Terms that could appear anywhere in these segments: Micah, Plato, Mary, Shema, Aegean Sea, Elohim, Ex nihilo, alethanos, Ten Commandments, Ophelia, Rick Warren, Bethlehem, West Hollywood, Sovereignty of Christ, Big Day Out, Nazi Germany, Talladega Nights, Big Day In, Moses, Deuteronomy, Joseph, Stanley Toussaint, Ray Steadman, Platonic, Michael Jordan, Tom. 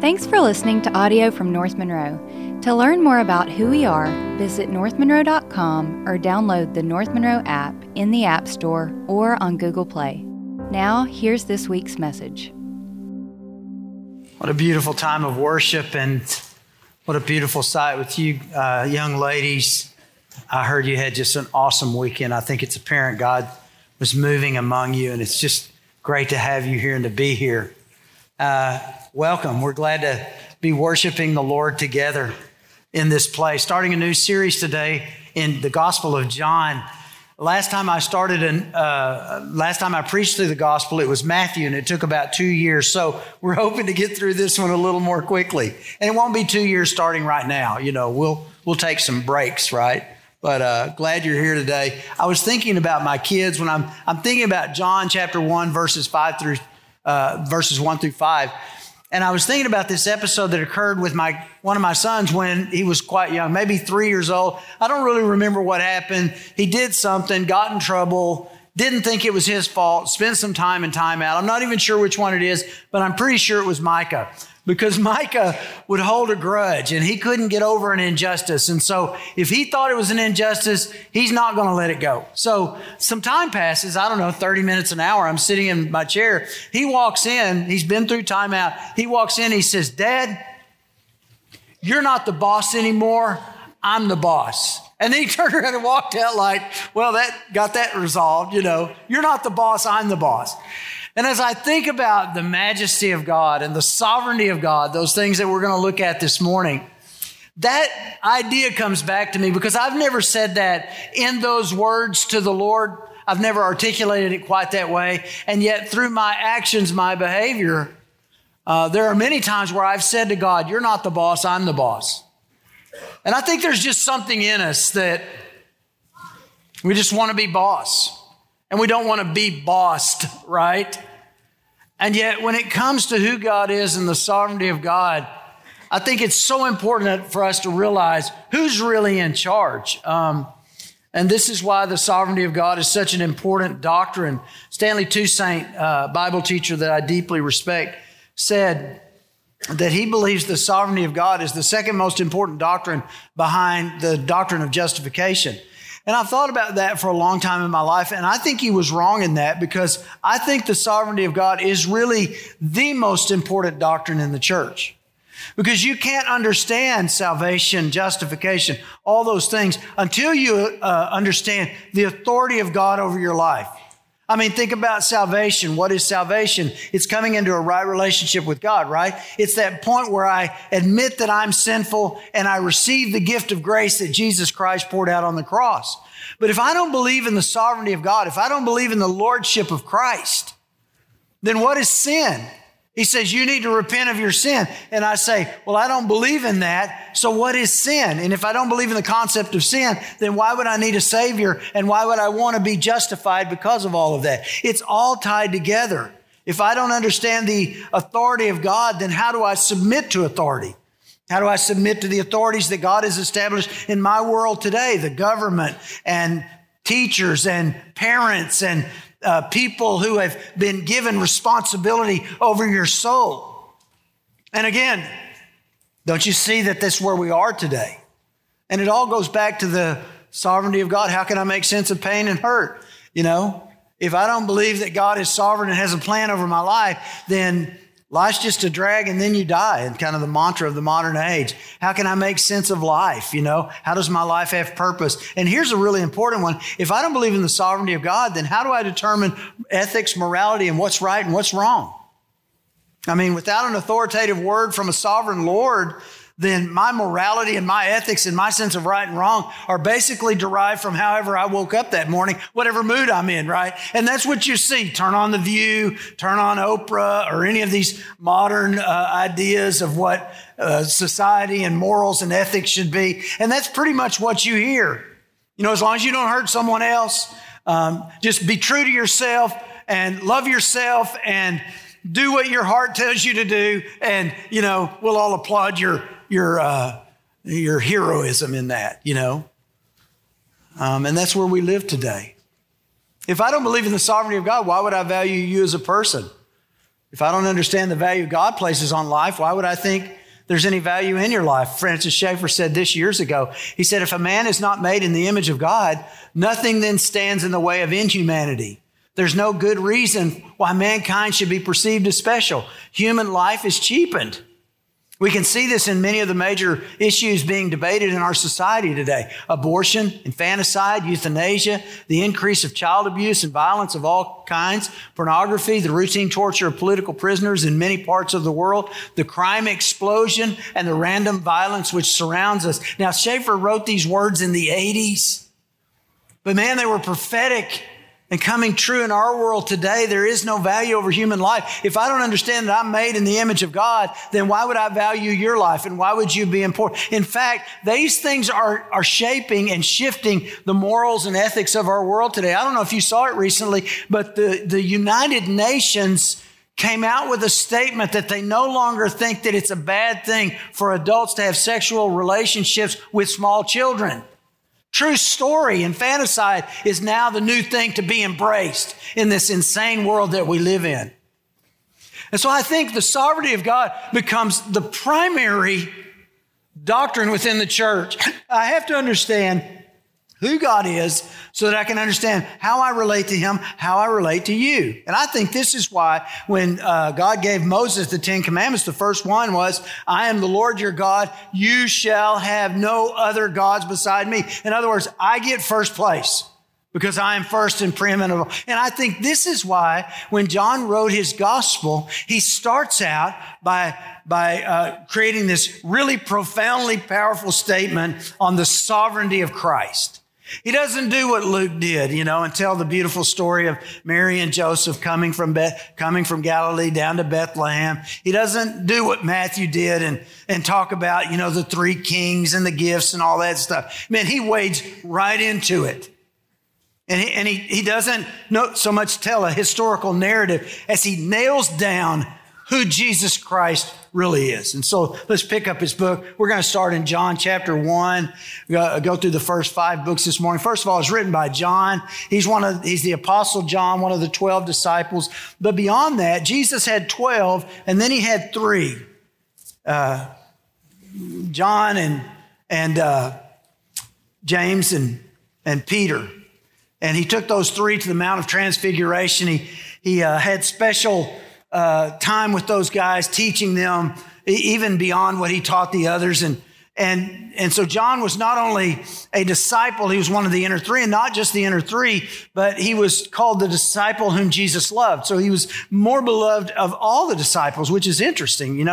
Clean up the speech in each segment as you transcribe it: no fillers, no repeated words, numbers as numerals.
Thanks for listening to audio from North Monroe. To learn more about who we are, visit northmonroe.com or download the North Monroe app in the App Store or on Google Play. Now, here's this week's message. What a beautiful time of worship, and what a beautiful sight with you young ladies. I heard you had just an awesome weekend. I think it's apparent God was moving among you, and it's just great to have you here and to be here. Welcome. We're glad to be worshiping the Lord together in this place. Starting a new series today in the Gospel of John. Last time I preached through the Gospel, it was Matthew, and it took about 2 years. So we're hoping to get through this one a little more quickly. And it won't be 2 years starting right now. You know, we'll take some breaks, right? But glad you're here today. I was thinking about my kids when I'm thinking about John chapter 1, verses 1 through 5. And I was thinking about this episode that occurred with one of my sons when he was quite young, maybe 3 years old. I don't really remember what happened. He did something, got in trouble, didn't think it was his fault, spent some time in timeout. I'm not even sure which one it is, but I'm pretty sure it was Micah, because Micah would hold a grudge and he couldn't get over an injustice. And so if he thought it was an injustice, he's not going to let it go. So some time passes, I don't know, 30 minutes, an hour. I'm sitting in my chair. He walks in. He's been through timeout. He walks in. He says, "Dad, you're not the boss anymore. I'm the boss." And then he turned around and walked out like, well, that got resolved, you know. You're not the boss, I'm the boss. And as I think about the majesty of God and the sovereignty of God, those things that we're going to look at this morning, that idea comes back to me because I've never said that in those words to the Lord. I've never articulated it quite that way. And yet through my actions, my behavior, there are many times where I've said to God, "You're not the boss, I'm the boss." And I think there's just something in us that we just want to be boss, and we don't want to be bossed, right? And yet when it comes to who God is and the sovereignty of God, I think it's so important for us to realize who's really in charge. And this is why the sovereignty of God is such an important doctrine. Stanley Toussaint, Bible teacher that I deeply respect, said that he believes the sovereignty of God is the second most important doctrine behind the doctrine of justification. And I've thought about that for a long time in my life, and I think he was wrong in that, because I think the sovereignty of God is really the most important doctrine in the church. Because you can't understand salvation, justification, all those things until you understand the authority of God over your life. I mean, think about salvation. What is salvation? It's coming into a right relationship with God, right? It's that point where I admit that I'm sinful and I receive the gift of grace that Jesus Christ poured out on the cross. But if I don't believe in the sovereignty of God, if I don't believe in the lordship of Christ, then what is sin? He says, you need to repent of your sin. And I say, well, I don't believe in that. So what is sin? And if I don't believe in the concept of sin, then why would I need a Savior? And why would I want to be justified because of all of that? It's all tied together. If I don't understand the authority of God, then how do I submit to authority? How do I submit to the authorities that God has established in my world today? The government and teachers and parents and people who have been given responsibility over your soul. And again, don't you see that that's where we are today? And it all goes back to the sovereignty of God. How can I make sense of pain and hurt? You know, if I don't believe that God is sovereign and has a plan over my life, then life's just a drag and then you die, and kind of the mantra of the modern age. How can I make sense of life? You know, how does my life have purpose? And here's a really important one. If I don't believe in the sovereignty of God, then how do I determine ethics, morality, and what's right and what's wrong? I mean, without an authoritative word from a sovereign Lord, then my morality and my ethics and my sense of right and wrong are basically derived from however I woke up that morning, whatever mood I'm in, right? And that's what you see. Turn on The View, turn on Oprah, or any of these modern ideas of what society and morals and ethics should be. And that's pretty much what you hear. You know, as long as you don't hurt someone else, just be true to yourself and love yourself and do what your heart tells you to do. And, you know, we'll all applaud your heroism in that, you know. And that's where we live today. If I don't believe in the sovereignty of God, why would I value you as a person? If I don't understand the value God places on life, why would I think there's any value in your life? Francis Schaeffer said this years ago. He said, if a man is not made in the image of God, nothing then stands in the way of inhumanity. There's no good reason why mankind should be perceived as special. Human life is cheapened. We can see this in many of the major issues being debated in our society today. Abortion, infanticide, euthanasia, the increase of child abuse and violence of all kinds, pornography, the routine torture of political prisoners in many parts of the world, the crime explosion, and the random violence which surrounds us. Now, Schaeffer wrote these words in the 80s, but man, they were prophetic and coming true in our world today. There is no value over human life. If I don't understand that I'm made in the image of God, then why would I value your life? And why would you be important? In fact, these things are shaping and shifting the morals and ethics of our world today. I don't know if you saw it recently, but the United Nations came out with a statement that they no longer think that it's a bad thing for adults to have sexual relationships with small children. True story. Infanticide is now the new thing to be embraced in this insane world that we live in. And so I think the sovereignty of God becomes the primary doctrine within the church. I have to understand who God is so that I can understand how I relate to him, how I relate to you. And I think this is why when God gave Moses the Ten Commandments, the first one was, I am the Lord your God. You shall have no other gods beside me. In other words, I get first place because I am first and preeminent. And I think this is why when John wrote his gospel, he starts out by creating this really profoundly powerful statement on the sovereignty of Christ. He doesn't do what Luke did, and tell the beautiful story of Mary and Joseph coming from Galilee down to Bethlehem. He doesn't do what Matthew did and talk about, the three kings and the gifts and all that stuff. Man, he wades right into it. And he doesn't so much tell a historical narrative as he nails down who Jesus Christ really is. And so let's pick up his book. We're going to start in John chapter 1, go through the first 5 books this morning. First of all, it's written by John. He's the Apostle John, one of the 12 disciples. But beyond that, Jesus had 12, and then he had 3. John and James and Peter. And he took those 3 to the Mount of Transfiguration. He had special time with those guys, teaching them even beyond what he taught the others. And so John was not only a disciple, he was one of the inner 3, and not just the inner 3, but he was called the disciple whom Jesus loved. So he was more beloved of all the disciples, which is interesting.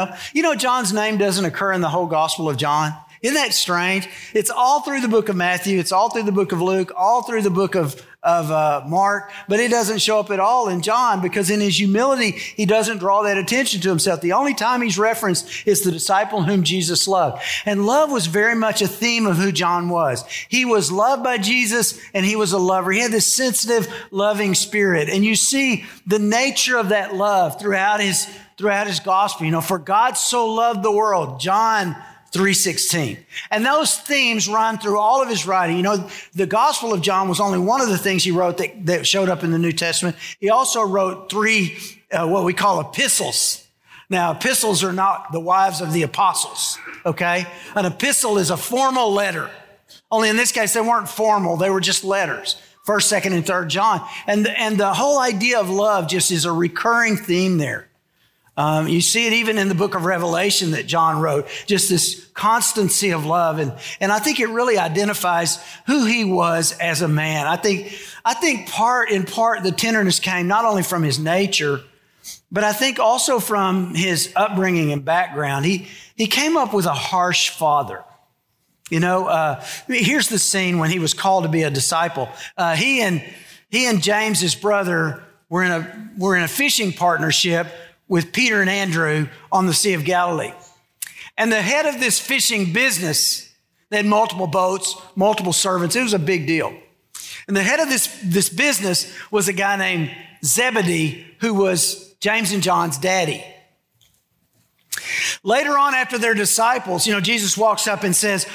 John's name doesn't occur in the whole Gospel of John. Isn't that strange? It's all through the book of Matthew. It's all through the book of Luke, all through the book of Mark, but it doesn't show up at all in John because in his humility, he doesn't draw that attention to himself. The only time he's referenced is the disciple whom Jesus loved. And love was very much a theme of who John was. He was loved by Jesus and he was a lover. He had this sensitive, loving spirit. And you see the nature of that love throughout his gospel. For God so loved the world, John 3:16. And those themes run through all of his writing. The Gospel of John was only one of the things he wrote that showed up in the New Testament. He also wrote 3 what we call epistles. Now, epistles are not the wives of the apostles, okay? An epistle is a formal letter. Only in this case, they weren't formal. They were just letters. 1st, 2nd, and 3rd John. And the whole idea of love just is a recurring theme there. You see it even in the book of Revelation that John wrote, just this constancy of love. And I think it really identifies who he was as a man. I think in part, the tenderness came not only from his nature, but I think also from his upbringing and background. He came up with a harsh father. Here's the scene when he was called to be a disciple. He and James, his brother, were in a fishing partnership with Peter and Andrew on the Sea of Galilee. And the head of this fishing business, they had multiple boats, multiple servants. It was a big deal. And the head of this business was a guy named Zebedee, who was James and John's daddy. Later on, after their disciples, Jesus walks up and says,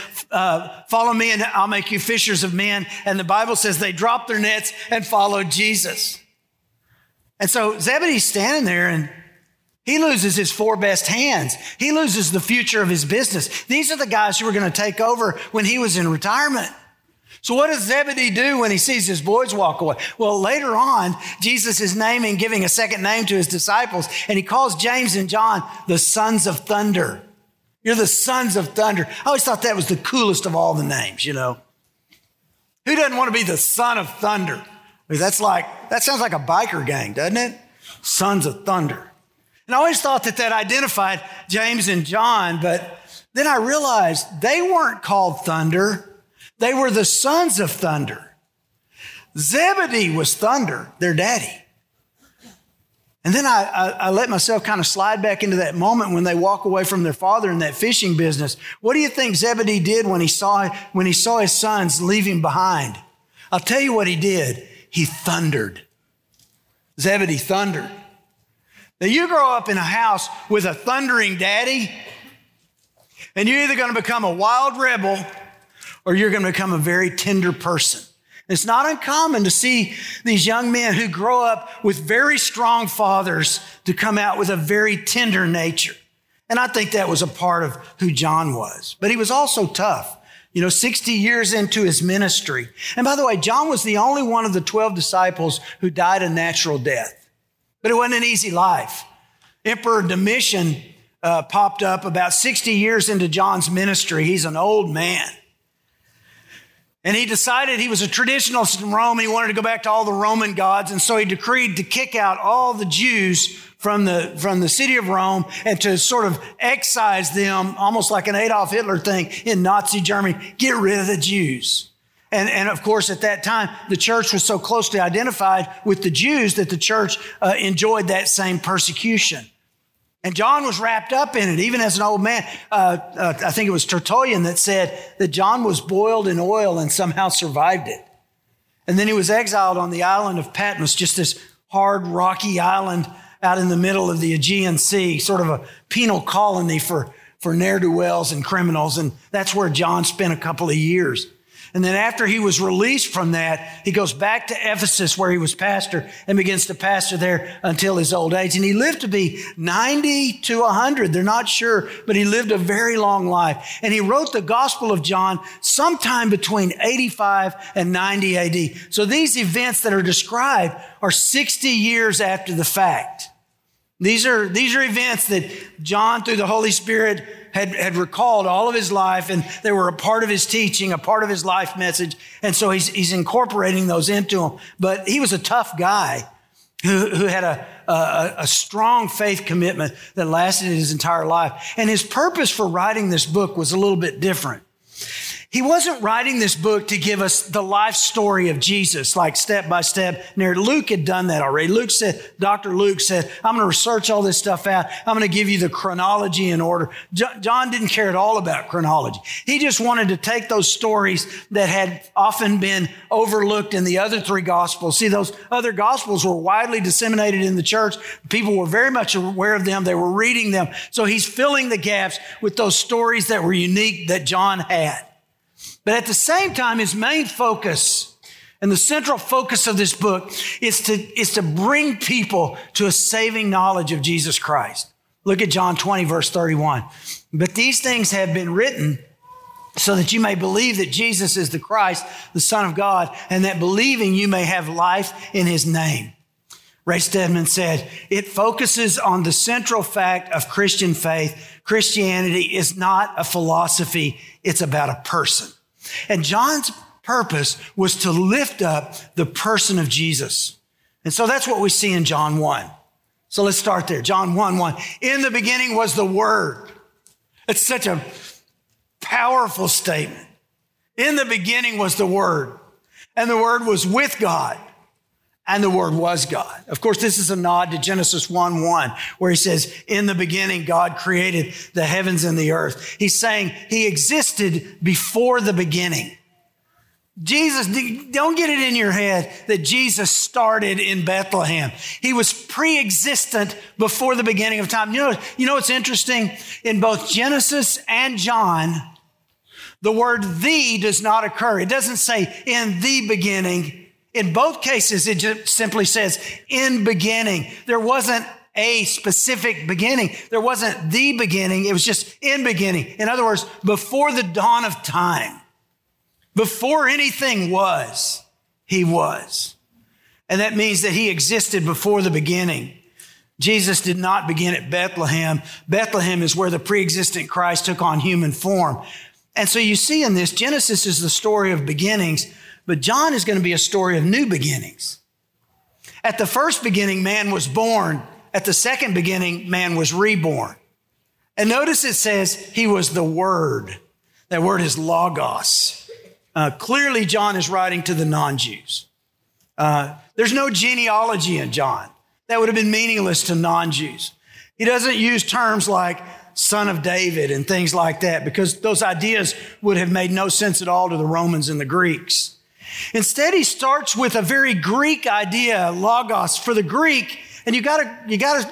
follow me and I'll make you fishers of men. And the Bible says they dropped their nets and followed Jesus. And so Zebedee's standing there and He loses his four best hands. He loses the future of his business. These are the guys who were going to take over when he was in retirement. So what does Zebedee do when he sees his boys walk away? Well, later on, Jesus is naming, giving a second name to his disciples, and he calls James and John the sons of thunder. You're the sons of thunder. I always thought that was the coolest of all the names, you know. Who doesn't want to be the son of thunder? I mean, that sounds like a biker gang, doesn't it? Sons of thunder. And I always thought that identified James and John, but then I realized they weren't called thunder. They were the sons of thunder. Zebedee was thunder, their daddy. And then I let myself kind of slide back into that moment when they walk away from their father in that fishing business. What do you think Zebedee did when he saw his sons leaving behind? I'll tell you what he did. He thundered. Zebedee thundered. Now you grow up in a house with a thundering daddy, and you're either going to become a wild rebel or you're going to become a very tender person. It's not uncommon to see these young men who grow up with very strong fathers to come out with a very tender nature. And I think that was a part of who John was. But he was also tough. 60 years into his ministry. And by the way, John was the only one of the 12 disciples who died a natural death. But it wasn't an easy life. Emperor Domitian popped up about 60 years into John's ministry. He's an old man. And he decided he was a traditionalist in Rome. He wanted to go back to all the Roman gods. And so he decreed to kick out all the Jews from the city of Rome and to sort of excise them, almost like an Adolf Hitler thing in Nazi Germany. Get rid of the Jews. And of course, at that time, the church was so closely identified with the Jews that the church enjoyed that same persecution. And John was wrapped up in it, even as an old man. I think it was Tertullian that said that John was boiled in oil and somehow survived it. And then he was exiled on the island of Patmos, just this hard, rocky island out in the middle of the Aegean Sea, sort of a penal colony for ne'er-do-wells and criminals. And that's where John spent a couple of years. And then after he was released from that, he goes back to Ephesus where he was pastor and begins to pastor there until his old age. And he lived to be 90 to 100. They're not sure, but he lived a very long life. And he wrote the Gospel of John sometime between 85 and 90 AD. So these events that are described are 60 years after the fact. These are events that John, through the Holy Spirit, had recalled all of his life, and they were a part of his teaching, a part of his life message. And so he's incorporating those into him. But he was a tough guy who had a strong faith commitment that lasted his entire life. And his purpose for writing this book was a little bit different. He wasn't writing this book to give us the life story of Jesus, like step by step. Luke had done that already. Dr. Luke said, I'm going to research all this stuff out. I'm going to give you the chronology in order. John didn't care at all about chronology. He just wanted to take those stories that had often been overlooked in the other three gospels. See, those other gospels were widely disseminated in the church. People were very much aware of them. They were reading them. So he's filling the gaps with those stories that were unique that John had. But at the same time, his main focus and the central focus of this book is to bring people to a saving knowledge of Jesus Christ. Look at John 20, verse 31. But these things have been written so that you may believe that Jesus is the Christ, the Son of God, and that believing you may have life in his name. Ray Steadman said, it focuses on the central fact of Christian faith. Christianity is not a philosophy. It's about a person. And John's purpose was to lift up the person of Jesus. And so that's what we see in John 1. So let's start there. John 1:1. In the beginning was the Word. It's such a powerful statement. In the beginning was the Word. And the Word was with God. And the Word was God. Of course, this is a nod to Genesis 1:1, where he says, in the beginning, God created the heavens and the earth. He's saying he existed before the beginning. Jesus, don't get it in your head that Jesus started in Bethlehem. He was pre-existent before the beginning of time. You know what's interesting? In both Genesis and John, the word "the" does not occur. It doesn't say in the beginning. In both cases, it just simply says, in beginning. There wasn't a specific beginning. There wasn't the beginning. It was just in beginning. In other words, before the dawn of time, before anything was, he was. And that means that he existed before the beginning. Jesus did not begin at Bethlehem. Bethlehem is where the pre-existent Christ took on human form. And so you see in this, Genesis is the story of beginnings, but John is going to be a story of new beginnings. At the first beginning, man was born. At the second beginning, man was reborn. And notice it says he was the Word. That word is logos. Clearly, John is writing to the non-Jews. There's no genealogy in John. That would have been meaningless to non-Jews. He doesn't use terms like son of David and things like that, because those ideas would have made no sense at all to the Romans and the Greeks. Instead, he starts with a very Greek idea, logos, for the Greek. And you gotta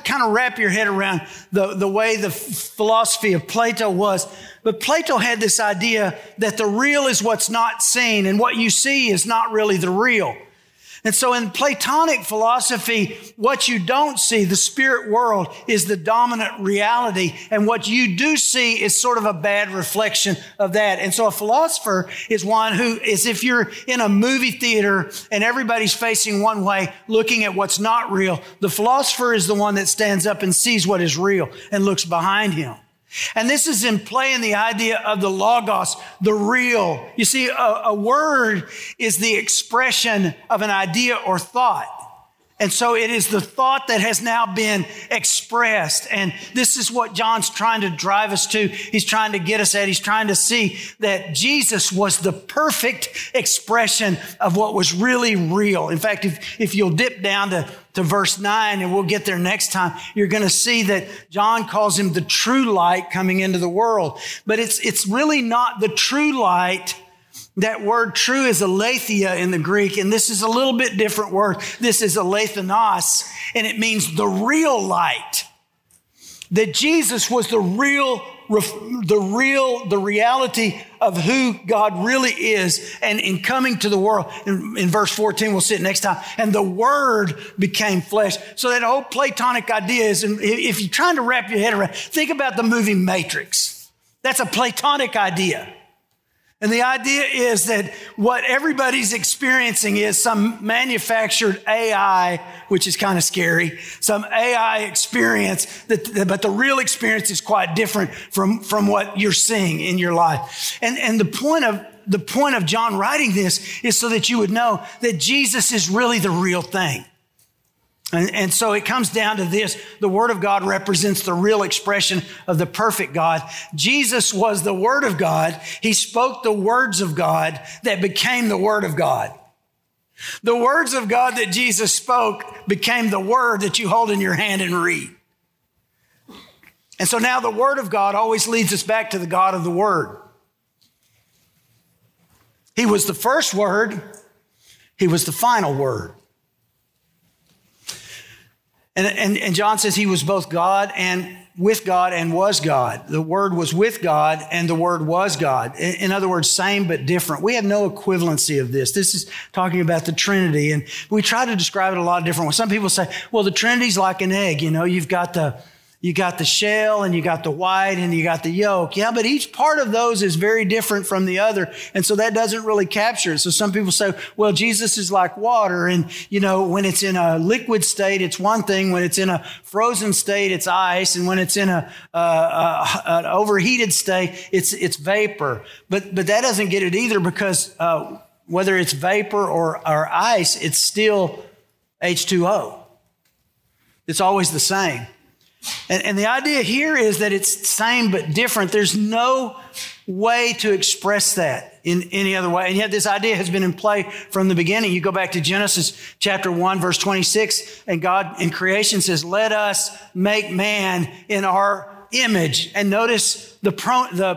kind of wrap your head around the way the philosophy of Plato was. But Plato had this idea that the real is what's not seen, and what you see is not really the real. And so in Platonic philosophy, what you don't see, the spirit world, is the dominant reality. And what you do see is sort of a bad reflection of that. And so a philosopher is one who is, if you're in a movie theater and everybody's facing one way, looking at what's not real, the philosopher is the one that stands up and sees what is real and looks behind him. And this is in play in the idea of the logos, the real. You see, a word is the expression of an idea or thought. And so it is the thought that has now been expressed. And this is what John's trying to drive us to. He's trying to get us at. He's trying to see that Jesus was the perfect expression of what was really real. In fact, if you'll dip down to verse 9, and we'll get there next time, you're going to see that John calls him the true light coming into the world. But it's really not the true light. That word true is aletheia in the Greek, and this is a little bit different word. This is alethanos, and it means the real light. That Jesus was the reality of who God really is, and in coming to the world. In verse 14, we'll see it next time. And the Word became flesh. So that whole Platonic idea is, if you're trying to wrap your head around, think about the movie Matrix. That's a Platonic idea. And the idea is that what everybody's experiencing is some manufactured AI, which is kind of scary, some AI experience, but the real experience is quite different from what you're seeing in your life. And the point of John writing this is so that you would know that Jesus is really the real thing. And so it comes down to this. The Word of God represents the real expression of the perfect God. Jesus was the Word of God. He spoke the words of God that became the Word of God. The words of God that Jesus spoke became the Word that you hold in your hand and read. And so now the Word of God always leads us back to the God of the Word. He was the first Word. He was the final Word. And John says he was both God and with God and was God. The Word was with God and the Word was God. In other words, same but different. We have no equivalency of this. This is talking about the Trinity, and we try to describe it a lot of different ways. Some people say, well, the Trinity's like an egg. You know, you got the shell, and you got the white, and you got the yolk. Yeah, but each part of those is very different from the other. And so that doesn't really capture it. So some people say, well, Jesus is like water. And, you know, when it's in a liquid state, it's one thing. When it's in a frozen state, it's ice. And when it's in an overheated state, it's vapor. But that doesn't get it either, because whether it's vapor or ice, it's still H2O. It's always the same. And the idea here is that it's same but different. There's no way to express that in any other way. And yet this idea has been in play from the beginning. You go back to Genesis chapter 1, verse 26, and God in creation says, let us make man in our image. And notice the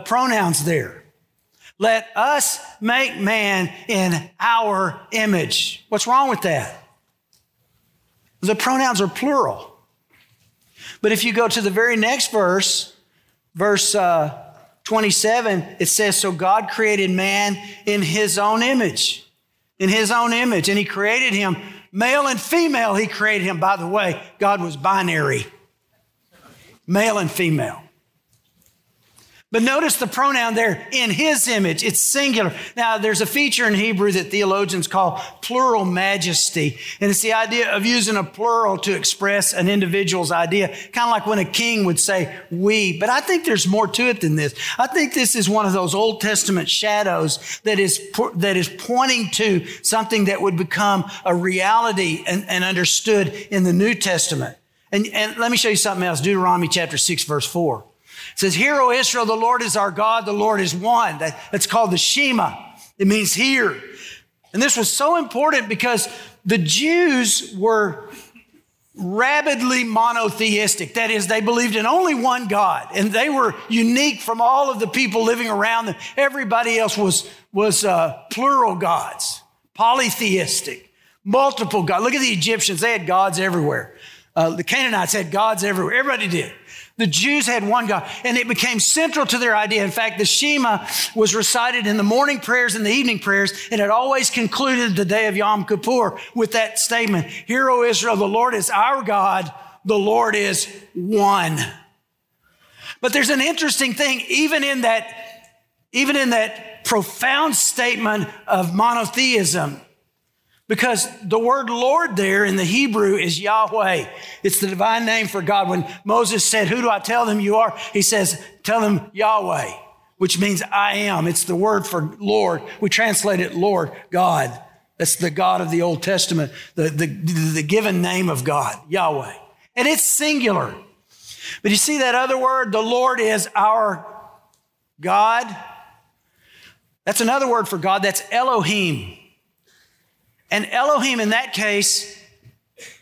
pronouns there. Let us make man in our image. What's wrong with that? The pronouns are plural. But if you go to the very next verse, verse 27, it says, so God created man in his own image, and he created him Male and female, he created him. By the way, God was binary. Male and female. But notice the pronoun there, in his image, it's singular. Now, there's a feature in Hebrew that theologians call plural majesty. And it's the idea of using a plural to express an individual's idea, kind of like when a king would say, we. But I think there's more to it than this. I think this is one of those Old Testament shadows that is pointing to something that would become a reality and understood in the New Testament. And let me show you something else. Deuteronomy chapter 6, verse 4. It says, "Hear, O Israel, the Lord is our God, the Lord is one." That's called the Shema. It means hear. And this was so important because the Jews were rabidly monotheistic. That is, they believed in only one God, and they were unique from all of the people living around them. Everybody else was plural gods, polytheistic, multiple gods. Look at the Egyptians. They had gods everywhere. The Canaanites had gods everywhere. Everybody did. The Jews had one God, and it became central to their idea. In fact, the Shema was recited in the morning prayers and the evening prayers, and it always concluded the day of Yom Kippur with that statement, "Hear, O Israel, the Lord is our God, the Lord is one." But there's an interesting thing, even in that profound statement of monotheism, because the word Lord there in the Hebrew is Yahweh. It's the divine name for God. When Moses said, "Who do I tell them you are?" He says, "Tell them Yahweh," which means I am. It's the word for Lord. We translate it Lord, God. That's the God of the Old Testament, the given name of God, Yahweh. And it's singular. But you see that other word, the Lord is our God. That's another word for God. That's Elohim. And Elohim in that case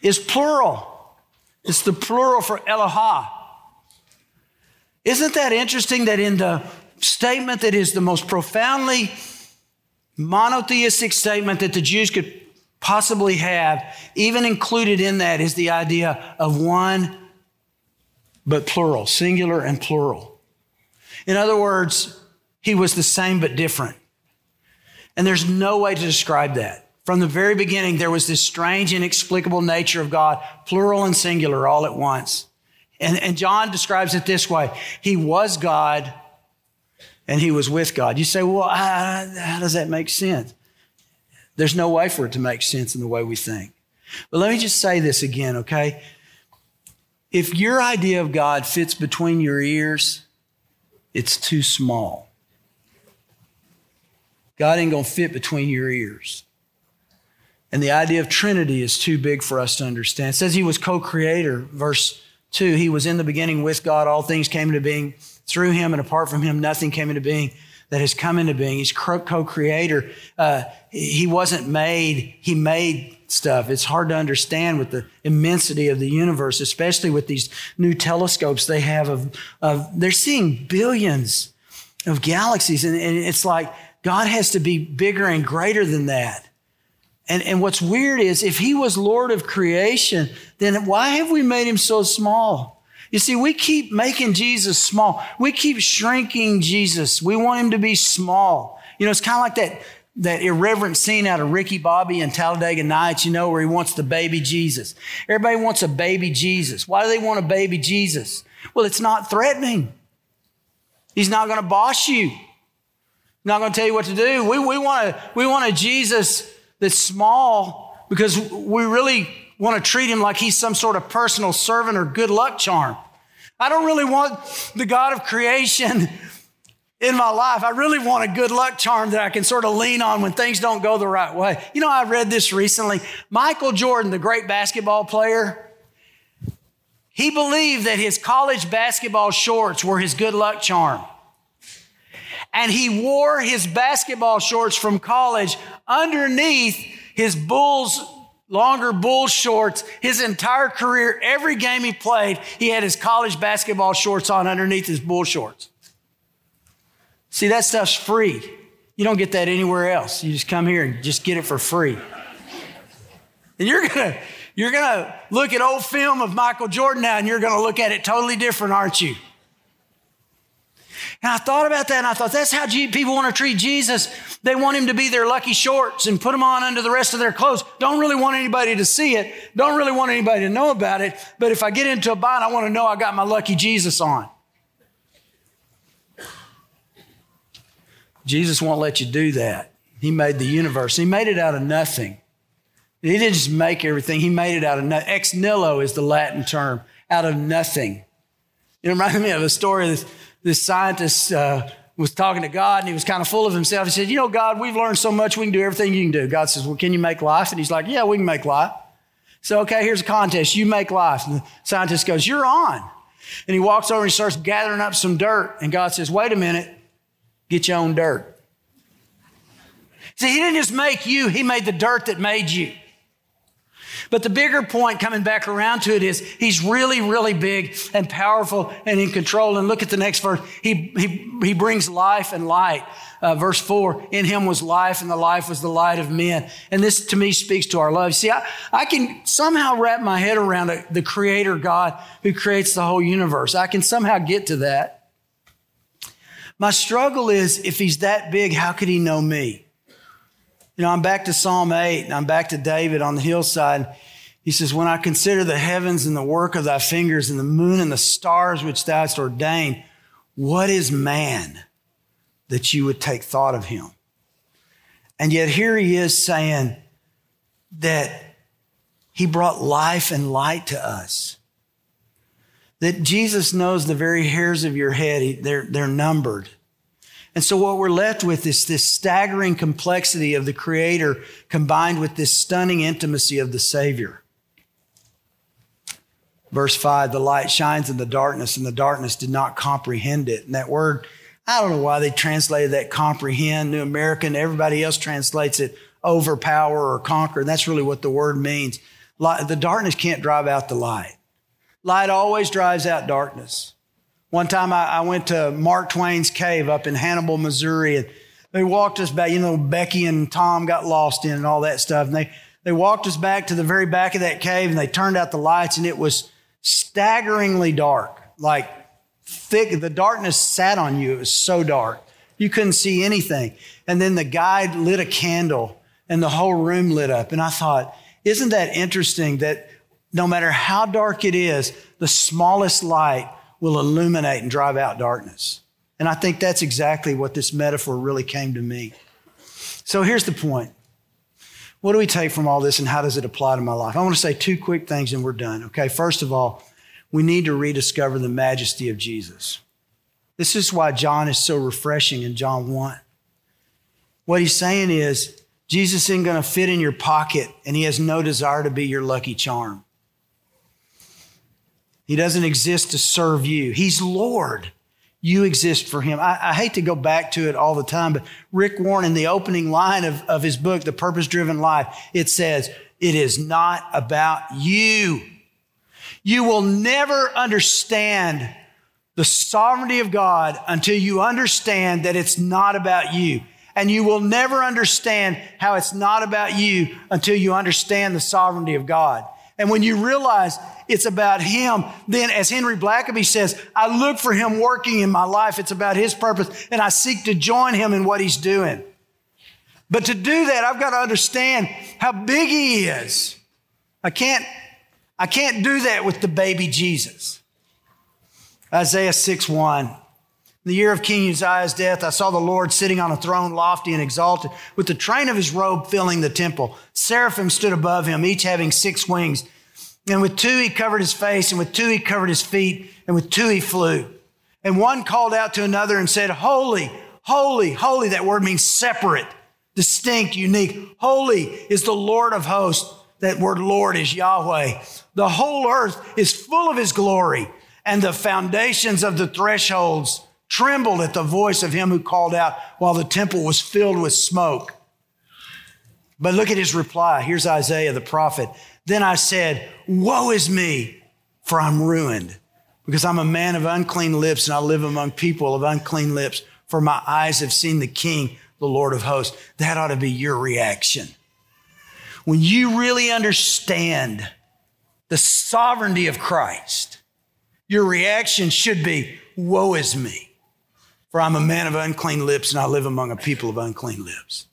is plural. It's the plural for Eloha. Isn't that interesting that in the statement that is the most profoundly monotheistic statement that the Jews could possibly have, even included in that is the idea of one but plural, singular and plural. In other words, he was the same but different. And there's no way to describe that. From the very beginning, there was this strange, inexplicable nature of God, plural and singular all at once. And John describes it this way. He was God and he was with God. You say, well, how does that make sense? There's no way for it to make sense in the way we think. But let me just say this again, okay? If your idea of God fits between your ears, it's too small. God ain't gonna fit between your ears. And the idea of Trinity is too big for us to understand. It says he was co-creator, verse 2. He was in the beginning with God. All things came into being through him, and apart from him, nothing came into being that has come into being. He's co-creator. He wasn't made. He made stuff. It's hard to understand with the immensity of the universe, especially with these new telescopes they have. They're seeing billions of galaxies, and it's like God has to be bigger and greater than that. And what's weird is if he was Lord of creation, then why have we made him so small? You see, we keep making Jesus small. We keep shrinking Jesus. We want him to be small. You know, it's kind of like that irreverent scene out of Ricky Bobby and Talladega Nights, you know, where he wants the baby Jesus. Everybody wants a baby Jesus. Why do they want a baby Jesus? Well, it's not threatening. He's not going to boss you. He's not going to tell you what to do. We want a Jesus that's small because we really want to treat him like he's some sort of personal servant or good luck charm. I don't really want the God of creation in my life. I really want a good luck charm that I can sort of lean on when things don't go the right way. You know, I read this recently. Michael Jordan, the great basketball player, he believed that his college basketball shorts were his good luck charm. And he wore his basketball shorts from college underneath his longer bull shorts his entire career. Every game he played, he had his college basketball shorts on underneath his bull shorts. See, that stuff's free. You don't get that anywhere else. You just come here and just get it for free. And you're gonna look at old film of Michael Jordan now, and you're gonna look at it totally different, aren't you? And I thought about that, and I thought, that's how people want to treat Jesus. They want him to be their lucky shorts and put them on under the rest of their clothes. Don't really want anybody to see it. Don't really want anybody to know about it. But if I get into a bind, I want to know I got my lucky Jesus on. Jesus won't let you do that. He made the universe. He made it out of nothing. He didn't just make everything. He made it out of nothing. Ex nihilo is the Latin term, out of nothing. It reminded me of a story that this scientist was talking to God, and he was kind of full of himself. He said, you know, God, we've learned so much. We can do everything you can do. God says, well, can you make life? And he's like, yeah, we can make life. So, okay, here's a contest. You make life. And the scientist goes, you're on. And he walks over and he starts gathering up some dirt. And God says, wait a minute, get your own dirt. See, he didn't just make you. He made the dirt that made you. But the bigger point, coming back around to it, is he's really, really big and powerful and in control. And look at the next verse. He brings life and light. Verse 4, in him was life, and the life was the light of men. And this, to me, speaks to our love. See, I can somehow wrap my head around the creator God who creates the whole universe. I can somehow get to that. My struggle is, if he's that big, how could he know me? You know, I'm back to Psalm 8, and I'm back to David on the hillside. He says, when I consider the heavens and the work of thy fingers and the moon and the stars which thou hast ordained, what is man that you would take thought of him? And yet here he is saying that he brought life and light to us. That Jesus knows the very hairs of your head, they're numbered. And so what we're left with is this staggering complexity of the Creator combined with this stunning intimacy of the Savior. Verse 5, the light shines in the darkness, and the darkness did not comprehend it. And that word, I don't know why they translated that comprehend, New American, everybody else translates it overpower or conquer. And that's really what the word means. Light, the darkness can't drive out the light. Light always drives out darkness. One time I went to Mark Twain's cave up in Hannibal, Missouri, and they walked us back. You know, Becky and Tom got lost in and all that stuff. And they walked us back to the very back of that cave, and they turned out the lights, and it was staggeringly dark, like thick. The darkness sat on you. It was so dark. You couldn't see anything. And then the guide lit a candle, and the whole room lit up. And I thought, isn't that interesting that no matter how dark it is, the smallest light will illuminate and drive out darkness. And I think that's exactly what this metaphor really came to me. So here's the point. What do we take from all this, and how does it apply to my life? I want to say two quick things and we're done, okay? First of all, we need to rediscover the majesty of Jesus. This is why John is so refreshing in John 1. What he's saying is, Jesus isn't going to fit in your pocket, and he has no desire to be your lucky charm. He doesn't exist to serve you. He's Lord. You exist for him. I hate to go back to it all the time, but Rick Warren, in the opening line of his book, The Purpose-Driven Life, it says, it is not about you. You will never understand the sovereignty of God until you understand that it's not about you. And you will never understand how it's not about you until you understand the sovereignty of God. And when you realize it's about him, then as Henry Blackaby says, I look for him working in my life. It's about his purpose, and I seek to join him in what he's doing. But to do that, I've got to understand how big he is. I can't do that with the baby Jesus. Isaiah 6:1. In the year of King Uzziah's death, I saw the Lord sitting on a throne lofty and exalted, with the train of his robe filling the temple. Seraphim stood above him, each having 6 wings. And with 2 he covered his face, and with 2 he covered his feet, and with 2 he flew. And one called out to another and said, holy, holy, holy. That word means separate, distinct, unique. Holy is the Lord of hosts. That word Lord is Yahweh. The whole earth is full of his glory, and the foundations of the thresholds trembled at the voice of him who called out, while the temple was filled with smoke. But look at his reply. Here's Isaiah the prophet. Then I said, woe is me, for I'm ruined, because I'm a man of unclean lips, and I live among people of unclean lips, for my eyes have seen the King, the Lord of hosts. That ought to be your reaction. When you really understand the sovereignty of Christ, your reaction should be, woe is me, For I'm a man of unclean lips, and I live among a people of unclean lips.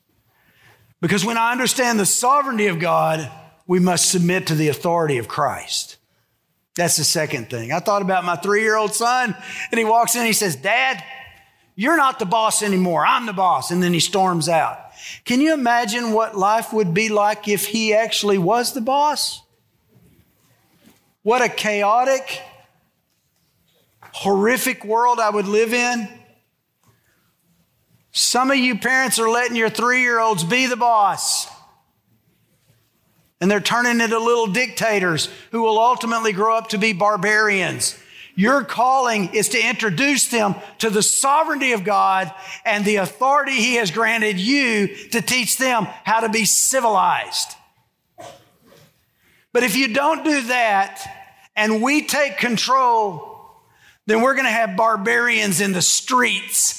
Because when I understand the sovereignty of God, we must submit to the authority of Christ. That's the second thing. I thought about my 3-year-old son, and he walks in and he says, Dad, you're not the boss anymore. I'm the boss. And then he storms out. Can you imagine what life would be like if he actually was the boss? What a chaotic, horrific world I would live in. Some of you parents are letting your 3-year-olds be the boss. And they're turning into little dictators who will ultimately grow up to be barbarians. Your calling is to introduce them to the sovereignty of God and the authority He has granted you to teach them how to be civilized. But if you don't do that and we take control, then we're going to have barbarians in the streets.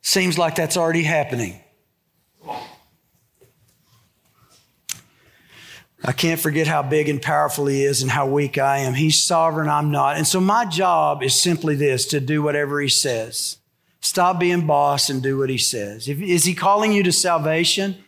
Seems like that's already happening. I can't forget how big and powerful He is and how weak I am. He's sovereign, I'm not. And so my job is simply this, to do whatever He says. Stop being boss and do what He says. Is He calling you to salvation?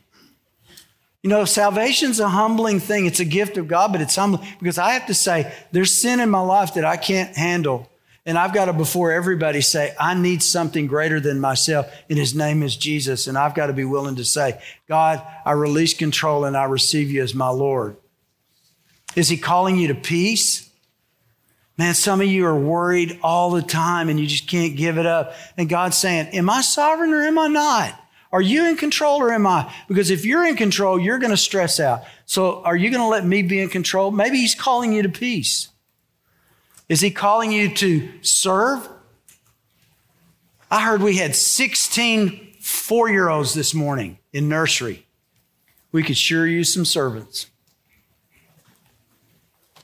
You know, salvation's a humbling thing. It's a gift of God, but it's humbling because I have to say, there's sin in my life that I can't handle. And I've got to, before everybody, say, I need something greater than myself, and His name is Jesus. And I've got to be willing to say, God, I release control and I receive You as my Lord. Is He calling you to peace? Man, some of you are worried all the time and you just can't give it up. And God's saying, am I sovereign or am I not? Are you in control or am I? Because if you're in control, you're going to stress out. So are you going to let me be in control? Maybe He's calling you to peace. Is He calling you to serve? I heard we had 16 4-year-olds this morning in nursery. We could sure use some servants.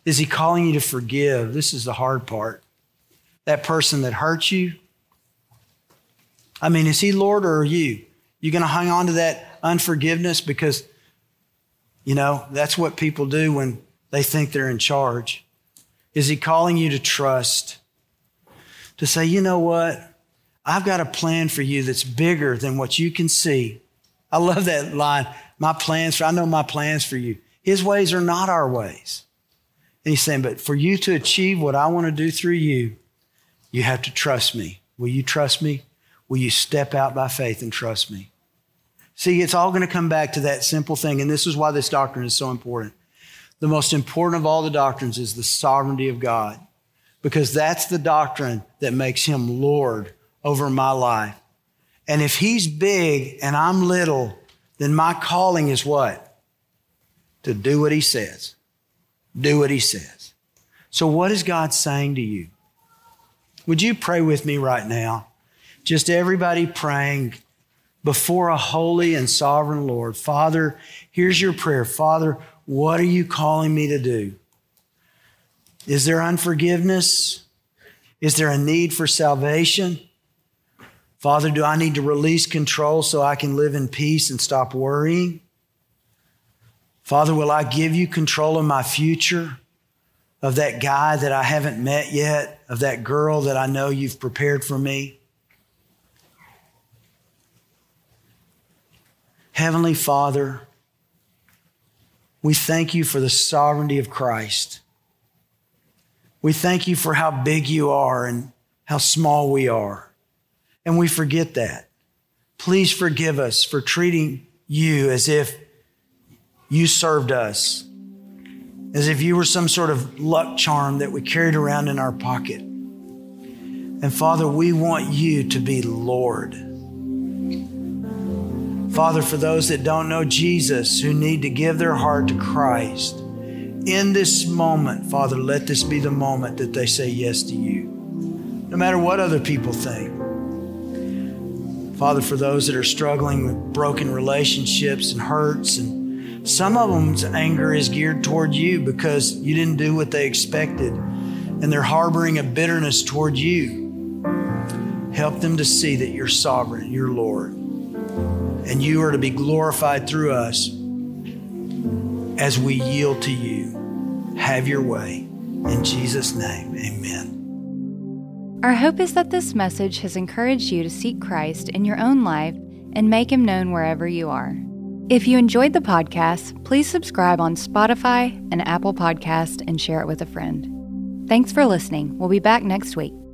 Is He calling you to forgive? This is the hard part. That person that hurt you. I mean, is He Lord or are you? You're going to hang on to that unforgiveness because, you know, that's what people do when they think they're in charge. Is He calling you to trust? To say, you know what? I've got a plan for you that's bigger than what you can see. I love that line. I know my plans for you. His ways are not our ways. And He's saying, but for you to achieve what I want to do through you, you have to trust Me. Will you trust Me? Will you step out by faith and trust Me? See, it's all going to come back to that simple thing. And this is why this doctrine is so important. The most important of all the doctrines is the sovereignty of God, because that's the doctrine that makes Him Lord over my life. And if He's big and I'm little, then my calling is what? To do what He says. Do what He says. So what is God saying to you? Would you pray with me right now? Just everybody praying before a holy and sovereign Lord. Father, here's your prayer. Father, what are You calling me to do? Is there unforgiveness? Is there a need for salvation? Father, do I need to release control so I can live in peace and stop worrying? Father, will I give You control of my future, of that guy that I haven't met yet, of that girl that I know You've prepared for me? Heavenly Father, we thank You for the sovereignty of Christ. We thank You for how big You are and how small we are. And we forget that. Please forgive us for treating You as if You served us, as if You were some sort of luck charm that we carried around in our pocket. And Father, we want You to be Lord. Father, for those that don't know Jesus, who need to give their heart to Christ, in this moment, Father, let this be the moment that they say yes to You, no matter what other people think. Father, for those that are struggling with broken relationships and hurts, and some of them's anger is geared toward You because You didn't do what they expected, and they're harboring a bitterness toward You. Help them to see that You're sovereign, You're Lord. And You are to be glorified through us as we yield to You. Have Your way. In Jesus' name, amen. Our hope is that this message has encouraged you to seek Christ in your own life and make Him known wherever you are. If you enjoyed the podcast, please subscribe on Spotify and Apple Podcasts and share it with a friend. Thanks for listening. We'll be back next week.